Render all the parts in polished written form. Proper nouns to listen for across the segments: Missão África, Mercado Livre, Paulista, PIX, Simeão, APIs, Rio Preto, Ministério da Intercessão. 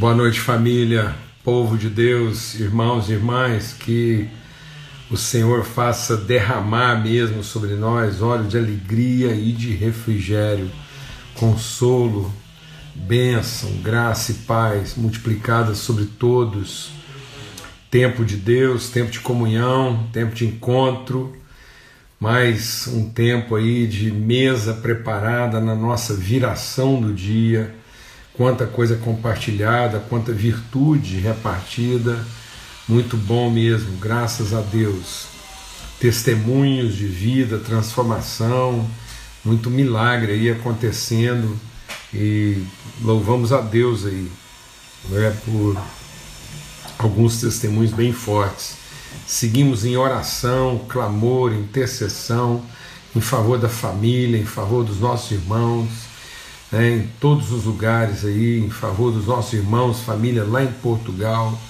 Boa noite, família, povo de Deus, irmãos e irmãs, que o Senhor faça derramar mesmo sobre nós óleo de alegria e de refrigério, consolo, bênção, graça e paz multiplicadas sobre todos. Tempo de Deus, tempo de comunhão, tempo de encontro, mais um tempo aí de mesa preparada na nossa viração do dia. Quanta coisa compartilhada, quanta virtude repartida, muito bom mesmo, graças a Deus. Testemunhos de vida, transformação, muito milagre aí acontecendo, e louvamos a Deus aí, né, por alguns testemunhos bem fortes. Seguimos em oração, clamor, intercessão, em favor da família, em favor dos nossos irmãos, né, em todos os lugares aí, em favor dos nossos irmãos, família lá em Portugal.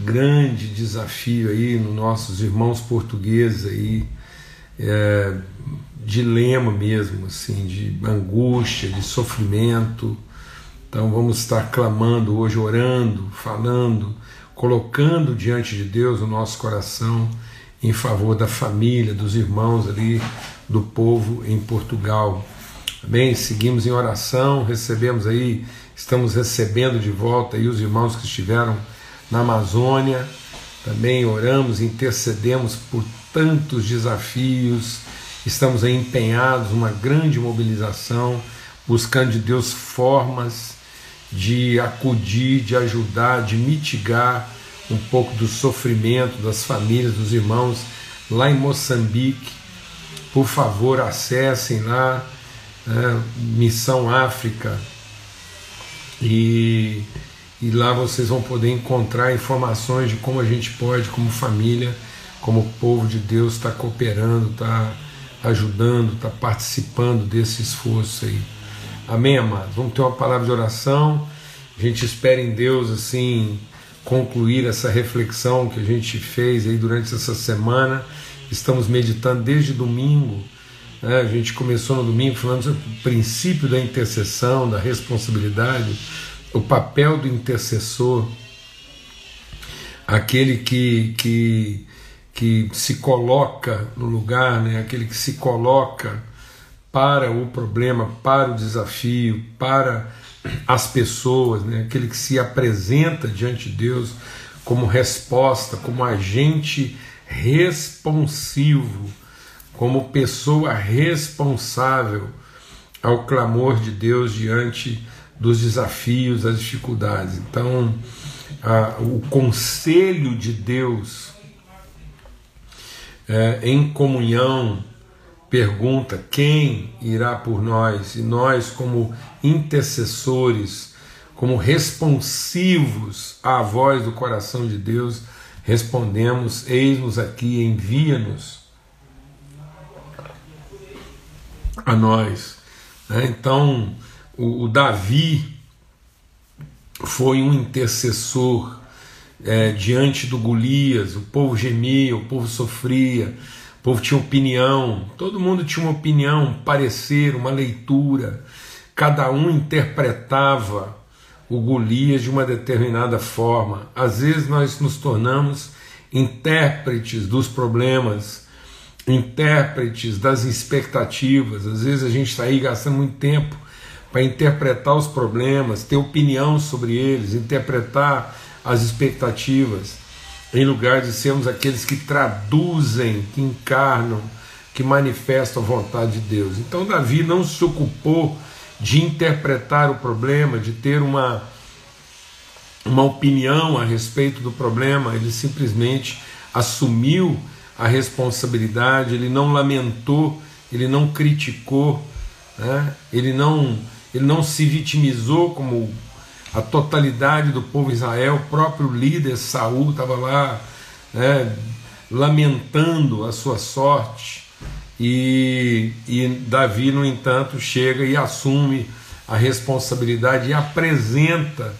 Grande desafio aí nos nossos irmãos portugueses aí, dilema mesmo, assim, de angústia, de sofrimento. Então vamos estar clamando hoje, orando, falando, colocando diante de Deus o nosso coração em favor da família, dos irmãos ali, do povo em Portugal. Bem, seguimos em oração, recebemos aí, estamos recebendo de volta aí os irmãos que estiveram na Amazônia, também oramos, intercedemos por tantos desafios, estamos aí empenhados, uma grande mobilização, buscando de Deus formas de acudir, de ajudar, de mitigar um pouco do sofrimento das famílias, dos irmãos lá em Moçambique. Por favor, acessem lá, Missão África, e lá vocês vão poder encontrar informações de como a gente pode, como família, como povo de Deus, está cooperando, está ajudando, está participando desse esforço aí. Amém, amados? Vamos ter uma palavra de oração. A gente espera em Deus, assim, concluir essa reflexão que a gente fez aí durante essa semana. Estamos meditando desde domingo, né? A gente começou no domingo falando sobre o princípio da intercessão, da responsabilidade, o papel do intercessor, aquele que se coloca no lugar, né? Aquele que se coloca para o problema, para o desafio, para as pessoas, né? Aquele que se apresenta diante de Deus como resposta, como agente responsivo, como pessoa responsável ao clamor de Deus diante dos desafios, das dificuldades. Então, o conselho de Deus em comunhão pergunta quem irá por nós, e nós como intercessores, como responsivos à voz do coração de Deus, respondemos: eis-nos aqui, envia-nos a nós. Então o Davi foi um intercessor diante do Golias. O povo gemia, o povo sofria, o povo tinha opinião, todo mundo tinha uma opinião, um parecer, uma leitura. Cada um interpretava o Golias de uma determinada forma. Às vezes nós nos tornamos intérpretes dos problemas, intérpretes das expectativas. Às vezes a gente está aí gastando muito tempo para interpretar os problemas, ter opinião sobre eles, interpretar as expectativas, em lugar de sermos aqueles que traduzem, que encarnam, que manifestam a vontade de Deus. Então Davi não se ocupou de interpretar o problema, de ter uma opinião a respeito do problema. Ele simplesmente assumiu a responsabilidade. Ele não lamentou, ele não criticou, né? Ele não se vitimizou como a totalidade do povo de Israel. O próprio líder Saul estava lá, né, lamentando a sua sorte, e Davi, no entanto, chega e assume a responsabilidade e apresenta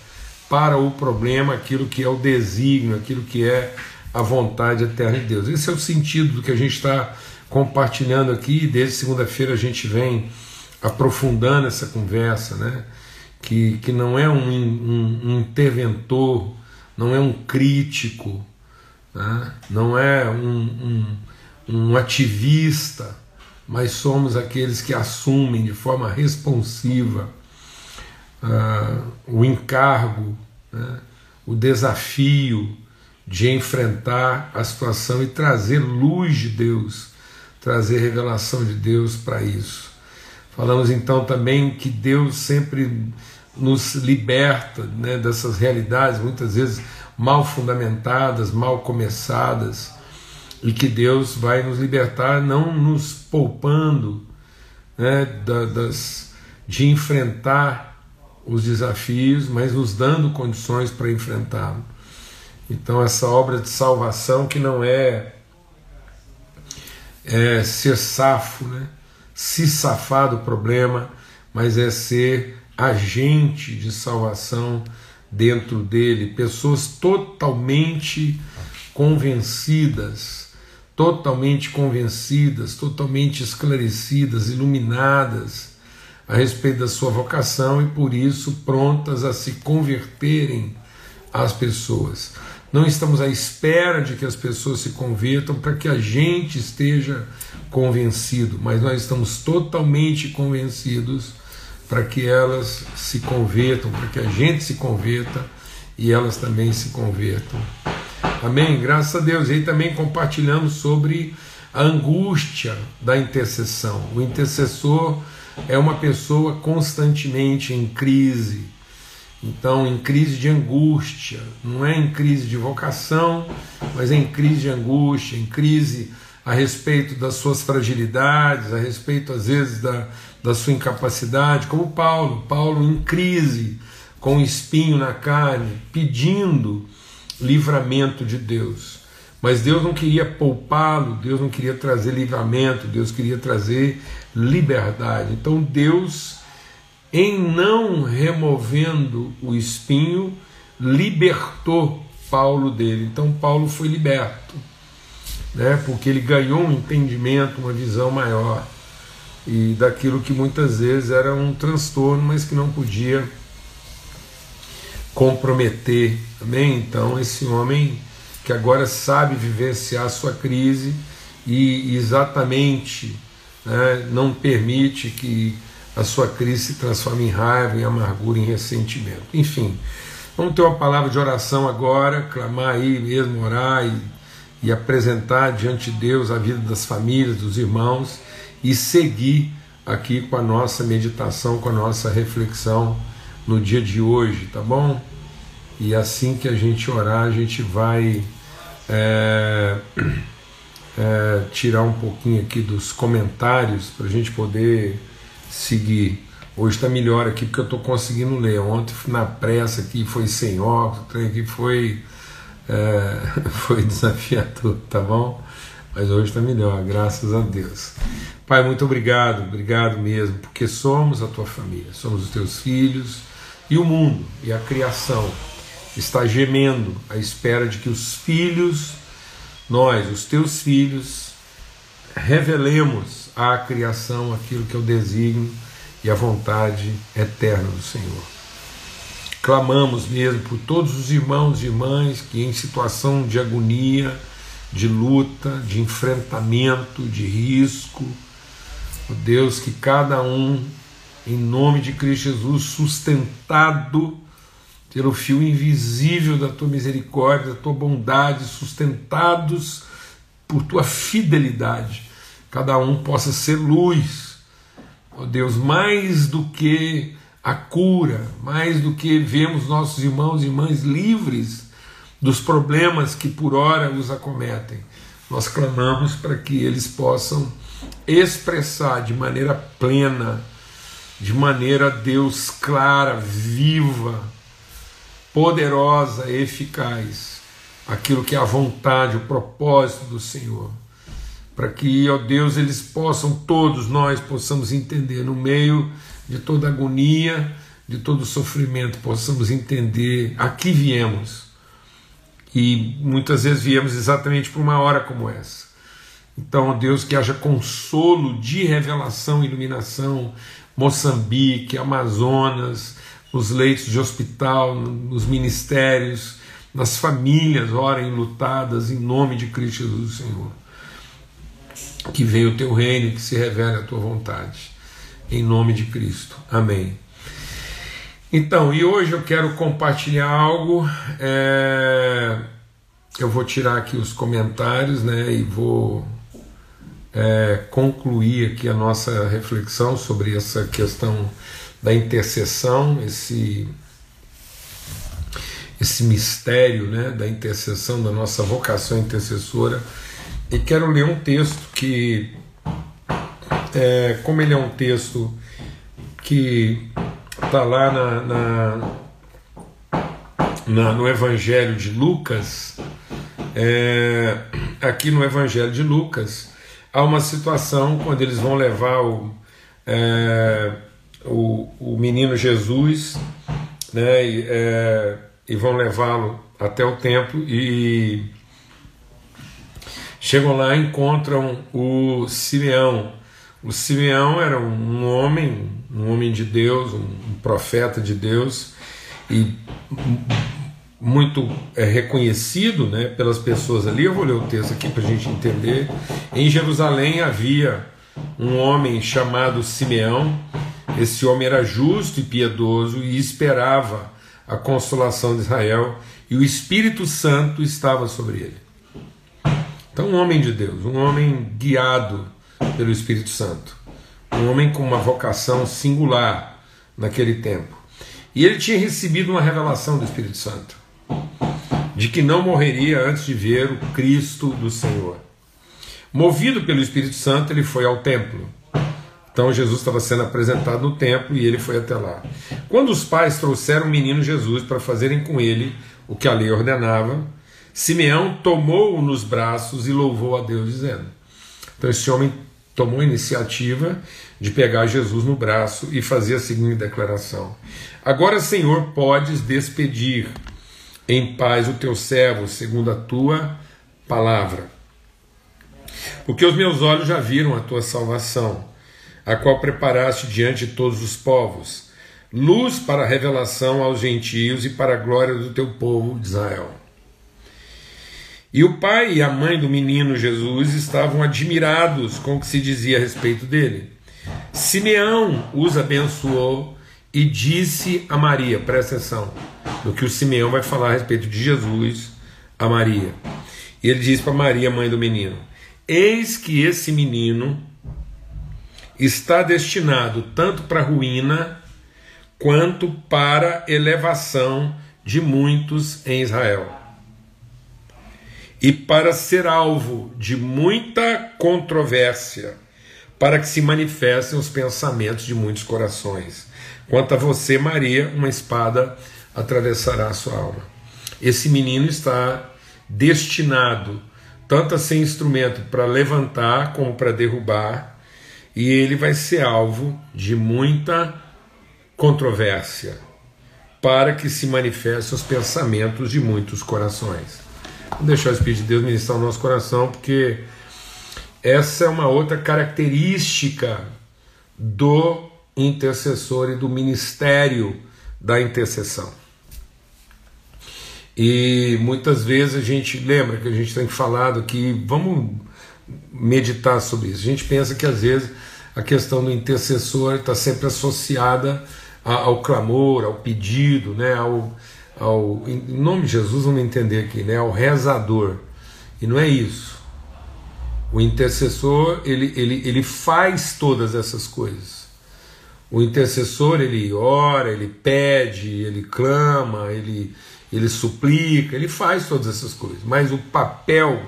para o problema aquilo que é o desígnio, aquilo que é a vontade eterna de Deus. Esse é o sentido do que a gente está compartilhando aqui. Desde segunda-feira a gente vem aprofundando essa conversa, né? que não é um interventor, não é um crítico, né? Não é um ativista, mas somos aqueles que assumem de forma responsiva o encargo, né? O desafio de enfrentar a situação e trazer luz de Deus, trazer revelação de Deus para isso. Falamos então também que Deus sempre nos liberta, né, dessas realidades, muitas vezes mal fundamentadas, mal começadas, e que Deus vai nos libertar, não nos poupando, né, de enfrentar os desafios, mas nos dando condições para enfrentá-los. Então essa obra de salvação que não é ser safo, né, se safar do problema, mas é ser agente de salvação dentro dele, pessoas totalmente convencidas, totalmente esclarecidas, iluminadas a respeito da sua vocação e por isso prontas a se converterem às pessoas. Não estamos à espera de que as pessoas se convertam para que a gente esteja convencido, mas nós estamos totalmente convencidos para que elas se convertam, para que a gente se converta e elas também se convertam. Amém? Graças a Deus. E também compartilhamos sobre a angústia da intercessão. O intercessor é uma pessoa constantemente em crise. Então, em crise de angústia. Não é em crise de vocação, mas é em crise de angústia, em crise a respeito das suas fragilidades, a respeito, às vezes, da sua incapacidade, como Paulo em crise, com um espinho na carne, pedindo livramento de Deus, mas Deus não queria poupá-lo, Deus não queria trazer livramento, Deus queria trazer liberdade. Então Deus, em não removendo o espinho, libertou Paulo dele. Então Paulo foi liberto, né, porque ele ganhou um entendimento, uma visão maior, e daquilo que muitas vezes era um transtorno, mas que não podia comprometer. Amém? Então esse homem que agora sabe vivenciar a sua crise e exatamente, né, não permite que a sua crise se transforme em raiva, em amargura, em ressentimento. Enfim, vamos ter uma palavra de oração agora, clamar aí mesmo, orar e apresentar diante de Deus a vida das famílias, dos irmãos, e seguir aqui com a nossa meditação, com a nossa reflexão no dia de hoje, tá bom? E assim que a gente orar, a gente vai tirar um pouquinho aqui dos comentários para a gente poder seguir. Hoje está melhor aqui porque eu estou conseguindo ler. Ontem na pressa aqui foi sem óculos, o trem aqui foi desafiador, tá bom? Mas hoje está melhor, graças a Deus. Pai, muito obrigado mesmo, porque somos a tua família, somos os teus filhos, e o mundo e a criação está gemendo à espera de que os filhos, nós, os teus filhos, revelemos à criação aquilo que é o desígnio e a vontade eterna do Senhor. Clamamos mesmo por todos os irmãos e irmãs que em situação de agonia, de luta, de enfrentamento, de risco, ó Deus, que cada um, em nome de Cristo Jesus, sustentado pelo fio invisível da tua misericórdia, da tua bondade, sustentados por tua fidelidade, cada um possa ser luz, ó Deus, mais do que a cura, mais do que vemos nossos irmãos e irmãs livres dos problemas que por ora os acometem. Nós clamamos para que eles possam expressar de maneira plena, de maneira, Deus, clara, viva, poderosa, eficaz, aquilo que é a vontade, o propósito do Senhor, para que, ó Deus, eles possam, todos nós possamos entender, no meio de toda agonia, de todo sofrimento, possamos entender a que viemos. E muitas vezes viemos exatamente por uma hora como essa. Então, ó Deus, que haja consolo de revelação e iluminação. Moçambique, Amazonas, nos leitos de hospital, nos ministérios, nas famílias, ora, enlutadas, em nome de Cristo Jesus, Senhor. Que venha o teu reino, que se revele a tua vontade, em nome de Cristo. Amém. Então, e hoje eu quero compartilhar algo. Eu vou tirar aqui os comentários, né, e vou concluir aqui a nossa reflexão sobre essa questão da intercessão, esse mistério, né, da intercessão, da nossa vocação intercessora. E quero ler um texto que, como ele é um texto que está lá no Evangelho de Lucas, aqui no Evangelho de Lucas, há uma situação quando eles vão levar o menino Jesus, né, e vão levá-lo até o templo, e chegam lá e encontram o Simeão. O Simeão era um homem de Deus, um profeta de Deus, e muito reconhecido, né, pelas pessoas ali. Eu vou ler o texto aqui para a gente entender. Em Jerusalém havia um homem chamado Simeão. Esse homem era justo e piedoso e esperava a consolação de Israel, e o Espírito Santo estava sobre ele. Então, um homem de Deus, um homem guiado pelo Espírito Santo, um homem com uma vocação singular naquele tempo. E ele tinha recebido uma revelação do Espírito Santo, de que não morreria antes de ver o Cristo do Senhor. Movido pelo Espírito Santo, ele foi ao templo. Então Jesus estava sendo apresentado no templo e ele foi até lá. Quando os pais trouxeram o menino Jesus para fazerem com ele o que a lei ordenava, Simeão tomou-o nos braços e louvou a Deus, dizendo... Então esse homem tomou a iniciativa de pegar Jesus no braço e fazer a seguinte declaração: agora, Senhor, podes despedir em paz o teu servo, segundo a tua palavra. Porque os meus olhos já viram a tua salvação, a qual preparaste diante de todos os povos, luz para a revelação aos gentios e para a glória do teu povo de Israel. E o pai e a mãe do menino Jesus estavam admirados com o que se dizia a respeito dele. Simeão os abençoou e disse a Maria... Presta atenção no que o Simeão vai falar a respeito de Jesus a Maria. E ele disse para Maria, mãe do menino: eis que esse menino está destinado tanto para ruína quanto para elevação de muitos em Israel, e para ser alvo de muita controvérsia, para que se manifestem os pensamentos de muitos corações. Quanto a você, Maria, uma espada atravessará a sua alma. Esse menino está destinado tanto a ser instrumento para levantar como para derrubar, e ele vai ser alvo de muita controvérsia, para que se manifestem os pensamentos de muitos corações. Vamos deixar o Espírito de Deus ministrar o nosso coração, porque essa é uma outra característica do intercessor e do ministério da intercessão. E muitas vezes a gente lembra que a gente tem falado aqui, vamos meditar sobre isso. A gente pensa que às vezes a questão do intercessor está sempre associada ao clamor, ao pedido, né, em nome de Jesus, vamos entender aqui, né, ao rezador. E não é isso. O intercessor, ele faz todas essas coisas. O intercessor, ele ora, ele pede, ele clama, ele suplica, ele faz todas essas coisas. Mas o papel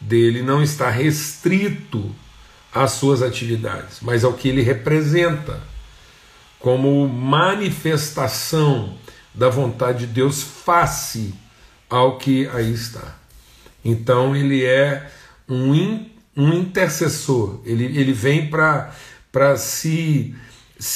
dele não está restrito às suas atividades, mas ao que ele representa como manifestação da vontade de Deus face ao que aí está. Então ele é um intercessor, ele vem para se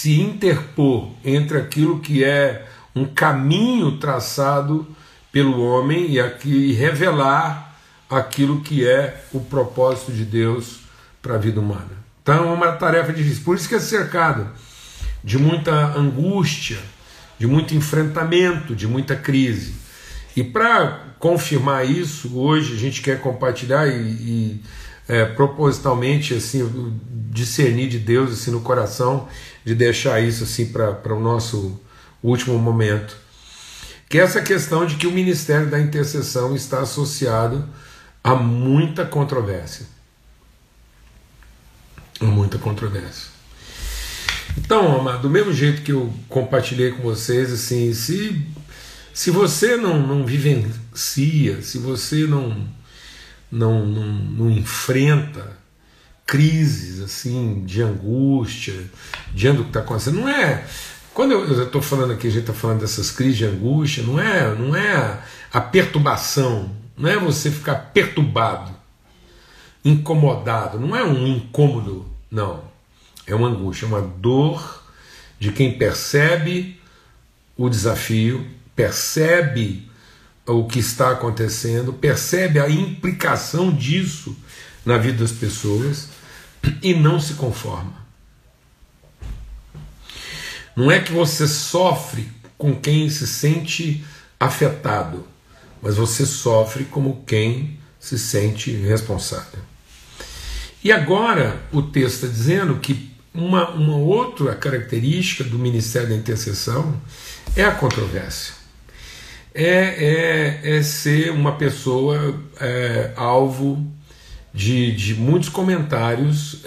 interpor entre aquilo que é um caminho traçado pelo homem e revelar aquilo que é o propósito de Deus para a vida humana. Então é uma tarefa difícil, por isso que é cercado de muita angústia, de muito enfrentamento, de muita crise. E para confirmar isso, hoje a gente quer compartilhar propositalmente assim, discernir de Deus assim, no coração, de deixar isso assim, para o nosso último momento, que é essa questão de que o Ministério da Intercessão está associado a muita controvérsia. Muita controvérsia. Então, amado, do mesmo jeito que eu compartilhei com vocês, assim, se você não vivencia, se você não enfrenta crises assim, de angústia, diante do que está acontecendo, não é... Quando eu estou falando aqui, a gente está falando dessas crises de angústia, não é a perturbação, não é você ficar perturbado, incomodado, não é um incômodo, não. É uma angústia, é uma dor de quem percebe o desafio, percebe o que está acontecendo, percebe a implicação disso na vida das pessoas e não se conforma. Não é que você sofre com quem se sente afetado, mas você sofre como quem se sente responsável. E agora o texto está dizendo que uma outra característica do Ministério da Intercessão é a controvérsia. É ser uma pessoa alvo de muitos comentários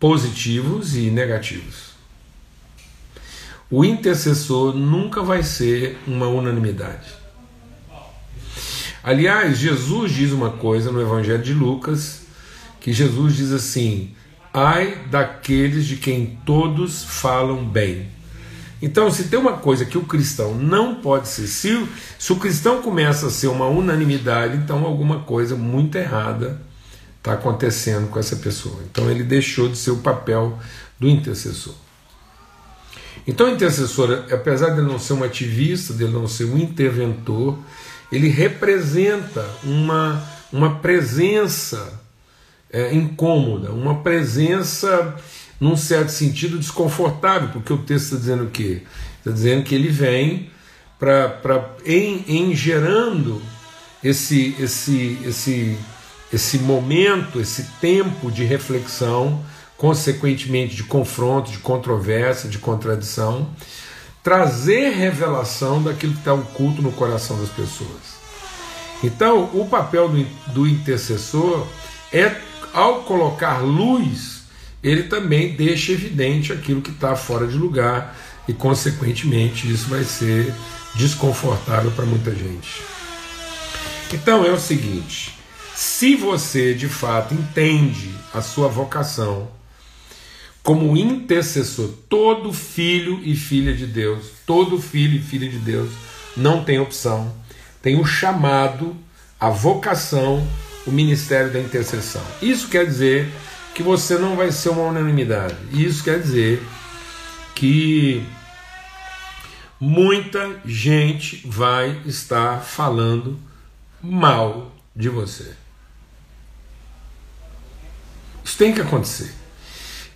positivos e negativos. O intercessor nunca vai ser uma unanimidade. Aliás, Jesus diz uma coisa no Evangelho de Lucas, que Jesus diz assim: ai daqueles de quem todos falam bem. Então, se tem uma coisa que o cristão não pode ser, se o cristão começa a ser uma unanimidade, então alguma coisa muito errada está acontecendo com essa pessoa. Então ele deixou de ser o papel do intercessor. Então o intercessor, apesar de ele não ser um ativista, de ele não ser um interventor, ele representa uma presença incômoda, uma presença, num certo sentido, desconfortável, porque o texto está dizendo o quê? Está dizendo que ele vem gerando esse momento, esse tempo de reflexão, consequentemente de confronto, de controvérsia, de contradição, trazer revelação daquilo que está oculto no coração das pessoas. Então, o papel do intercessor é, ao colocar luz, ele também deixa evidente aquilo que está fora de lugar e, consequentemente, isso vai ser desconfortável para muita gente. Então, é o seguinte: se você, de fato, entende a sua vocação como intercessor, todo filho e filha de Deus, todo filho e filha de Deus não tem opção, tem o chamado, a vocação, o Ministério da Intercessão. Isso quer dizer que você não vai ser uma unanimidade, isso quer dizer que muita gente vai estar falando mal de você. Isso tem que acontecer.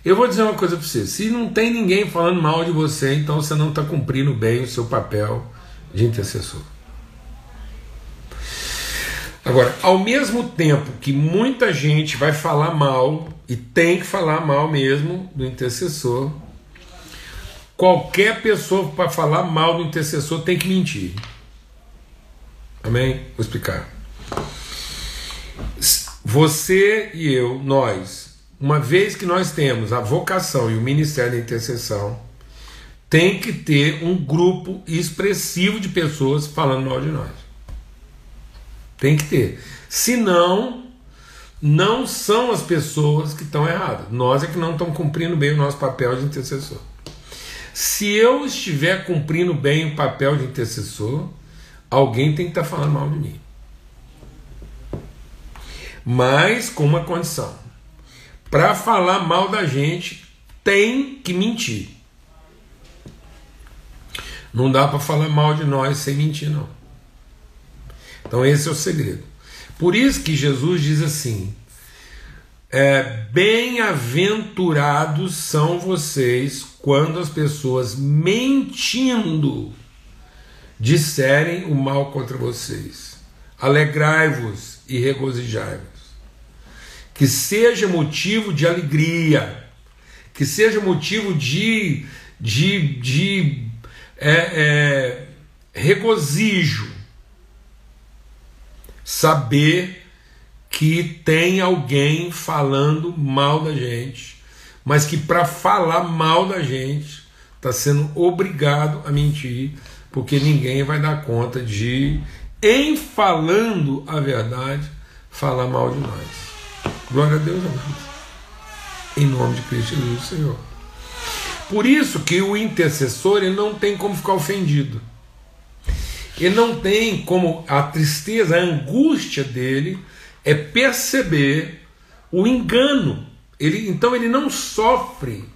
Eu vou dizer uma coisa para você: se não tem ninguém falando mal de você, então você não está cumprindo bem o seu papel de intercessor. Agora, ao mesmo tempo que muita gente vai falar mal, e tem que falar mal mesmo do intercessor, qualquer pessoa para falar mal do intercessor tem que mentir. Amém? Vou explicar. Você e eu, nós, uma vez que nós temos a vocação e o Ministério da Intercessão, tem que ter um grupo expressivo de pessoas falando mal de nós. Tem que ter. Senão, não são as pessoas que estão erradas. Nós é que não estamos cumprindo bem o nosso papel de intercessor. Se eu estiver cumprindo bem o papel de intercessor, alguém tem que estar falando mal de mim. Mas com uma condição: para falar mal da gente tem que mentir. Não dá para falar mal de nós sem mentir, não. Então esse é o segredo. Por isso que Jesus diz assim: Bem-aventurados são vocês quando as pessoas mentindo disserem o mal contra vocês. Alegrai-vos e regozijai-vos. Que seja motivo de alegria, que seja motivo de regozijo. Saber que tem alguém falando mal da gente, mas que para falar mal da gente está sendo obrigado a mentir, porque ninguém vai dar conta de, em falando a verdade, falar mal de nós. Glória a Deus, amém. Em nome de Cristo Jesus, Senhor. Por isso que o intercessor, ele não tem como ficar ofendido. Ele não tem como, a tristeza, a angústia dele é perceber o engano. Então ele não sofre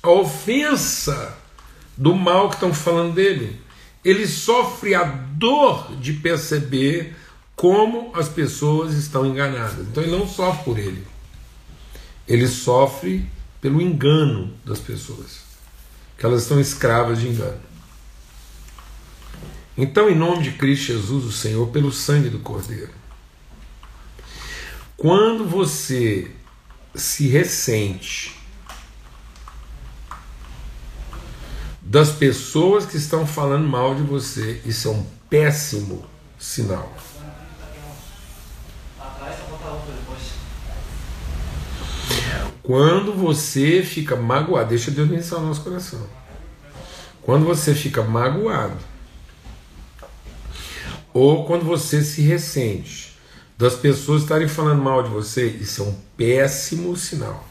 a ofensa do mal que estão falando dele. Ele sofre a dor de perceber como as pessoas estão enganadas. Então ele não sofre por ele. Ele sofre pelo engano das pessoas, que elas estão escravas de engano. Então, em nome de Cristo Jesus, o Senhor, pelo sangue do Cordeiro, quando você se ressente das pessoas que estão falando mal de você, isso é um péssimo sinal. Quando você fica magoado, deixa Deus ministrar o nosso coração. Quando você fica magoado, ou quando você se ressente das pessoas estarem falando mal de você, isso é um péssimo sinal.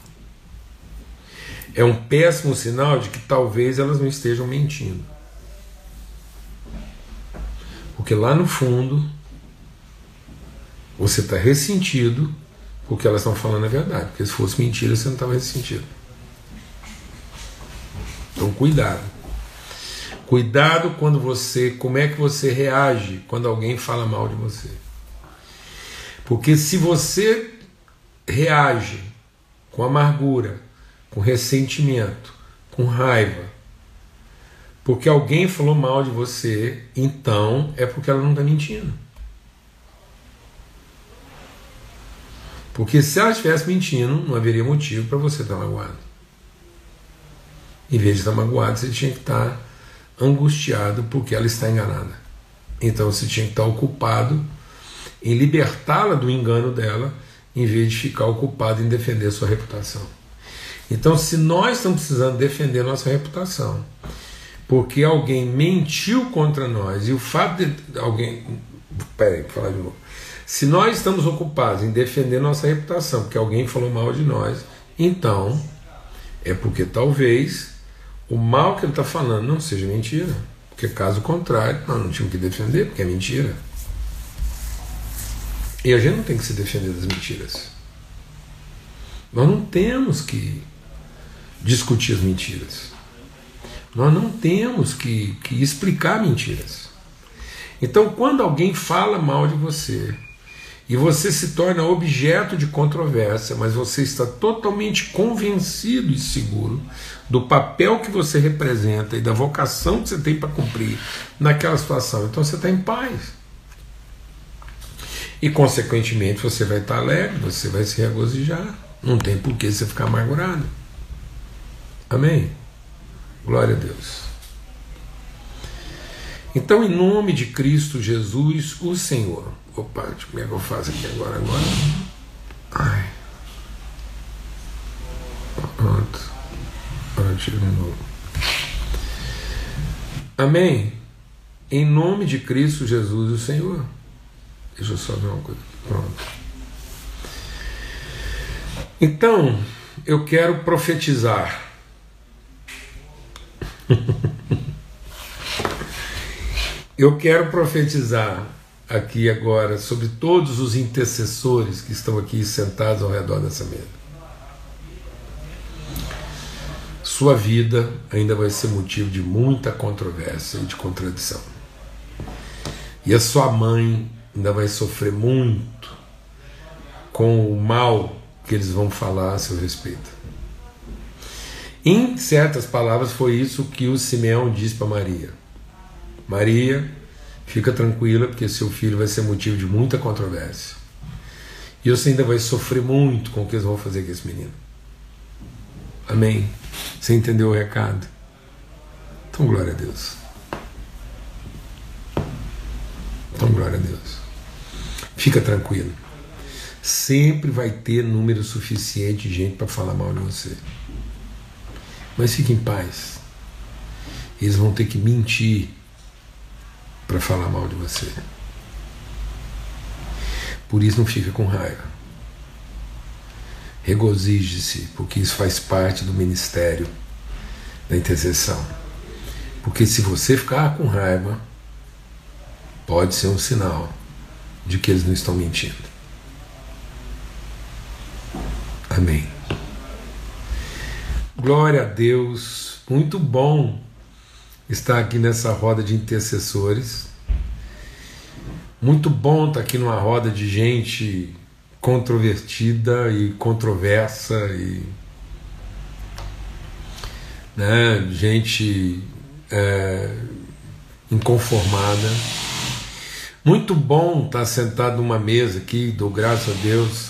É um péssimo sinal de que talvez elas não estejam mentindo. Porque lá no fundo, você está ressentido porque elas estão falando a verdade. Porque se fosse mentira, você não estava ressentido. Então cuidado. Cuidado quando você... Como é que você reage quando alguém fala mal de você? Porque se você reage com amargura, com ressentimento, com raiva, porque alguém falou mal de você, então é porque ela não está mentindo. Porque se ela estivesse mentindo, não haveria motivo para você estar magoado. Em vez de estar magoado, você tinha que estar angustiado porque ela está enganada. Então você tinha que estar ocupado em libertá-la do engano dela, em vez de ficar ocupado em defender sua reputação. Então, se nós estamos precisando defender nossa reputação, porque alguém mentiu contra nós, e o fato de alguém... Peraí, vou falar de novo. Se nós estamos ocupados em defender nossa reputação, porque alguém falou mal de nós, então é porque talvez o mal que ele está falando não seja mentira. Porque caso contrário, nós não tínhamos que defender, porque é mentira. E a gente não tem que se defender das mentiras. Nós não temos que discutir as mentiras. Nós não temos que explicar mentiras. Então, quando alguém fala mal de você, e você se torna objeto de controvérsia, mas você está totalmente convencido e seguro do papel que você representa e da vocação que você tem para cumprir naquela situação, então você está em paz. E consequentemente você vai estar alegre, você vai se regozijar. Não tem por que você ficar amargurado. Amém? Glória a Deus. Então, em nome de Cristo Jesus, o Senhor... Opa, como é que eu faço aqui agora? Ai. Pronto. Agora eu tiro de novo. Amém? Em nome de Cristo Jesus, o Senhor... Deixa eu só ver uma coisa. Pronto. Então, eu quero profetizar. Eu quero profetizar aqui agora sobre todos os intercessores que estão aqui sentados ao redor dessa mesa. Sua vida ainda vai ser motivo de muita controvérsia e de contradição. E a sua mãe ainda vai sofrer muito com o mal que eles vão falar a seu respeito. Em certas palavras foi isso que o Simeão disse para Maria: Maria, fica tranquila, porque seu filho vai ser motivo de muita controvérsia, e você ainda vai sofrer muito com o que eles vão fazer com esse menino. Amém? Você entendeu o recado? Então glória a Deus. Então glória a Deus. Fica tranquilo, sempre vai ter número suficiente de gente para falar mal de você, mas fique em paz. Eles vão ter que mentir para falar mal de você. Por isso não fica com raiva. Regozije-se, porque isso faz parte do ministério da intercessão. Porque se você ficar com raiva, pode ser um sinal de que eles não estão mentindo. Amém. Glória a Deus, muito bom estar aqui nessa roda de intercessores, muito bom estar aqui numa roda de gente controvertida e controversa, e, né, gente inconformada, muito bom estar sentado numa mesa aqui, dou graças a Deus,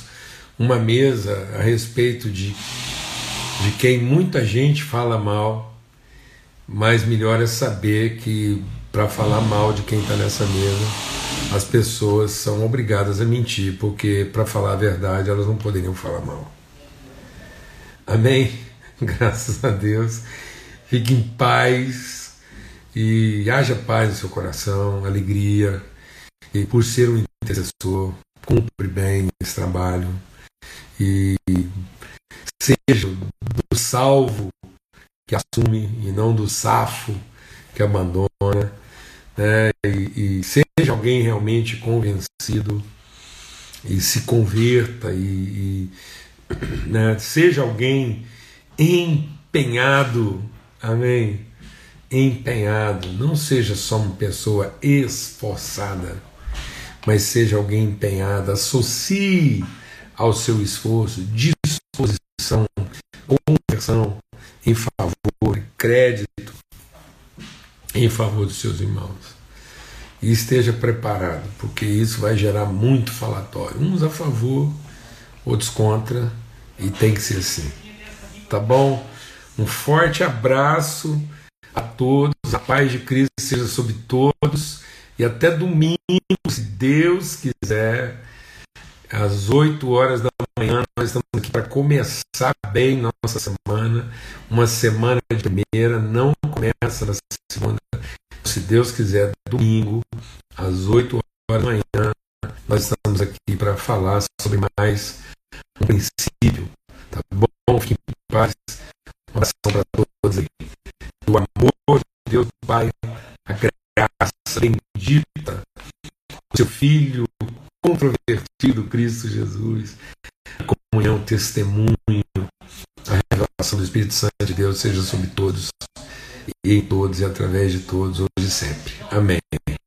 uma mesa a respeito de quem muita gente fala mal, mas melhor é saber que para falar mal de quem está nessa mesa, as pessoas são obrigadas a mentir, porque para falar a verdade elas não poderiam falar mal. Amém? Graças a Deus. Fique em paz e haja paz no seu coração, alegria, e por ser um intercessor, cumpre bem esse trabalho e seja do salvo que assume e não do safo que abandona, né? E seja alguém realmente convencido e se converta, né? Seja alguém empenhado, amém? Empenhado, não seja só uma pessoa esforçada, mas seja alguém empenhado, associe ao seu esforço, disposição, conversão em favor, crédito em favor dos seus irmãos. E esteja preparado, porque isso vai gerar muito falatório, uns a favor, outros contra, e tem que ser assim. Tá bom? Um forte abraço a todos, a paz de Cristo seja sobre todos, e até domingo, se Deus quiser, às 8 horas da manhã, nós estamos aqui para começar bem nossa semana, uma semana de primeira, não começa na segunda, se Deus quiser, domingo, às 8 horas da manhã, nós estamos aqui para falar sobre mais um princípio, tá bom? Fique em paz, um abraço para todos aí. O amor de Deus do Pai, a graça bendita do seu Filho controvertido Cristo Jesus, a comunhão, testemunho, a revelação do Espírito Santo de Deus seja sobre todos e em todos e através de todos, hoje e sempre. Amém.